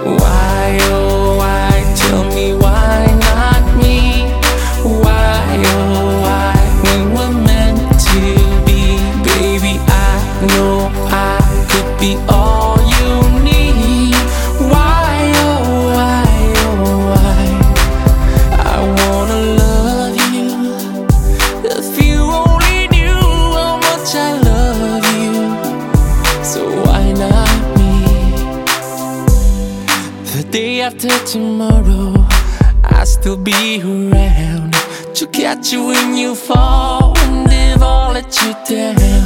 Why, oh why, tell me why not me? Why, oh why, we were meant to be. Baby, I know I could be all you need. Why, oh why, oh why, I wanna love you. If you only knew how much I love you, so why not me? The day after tomorrow, I'll still be around to catch you when you fall and never let you down.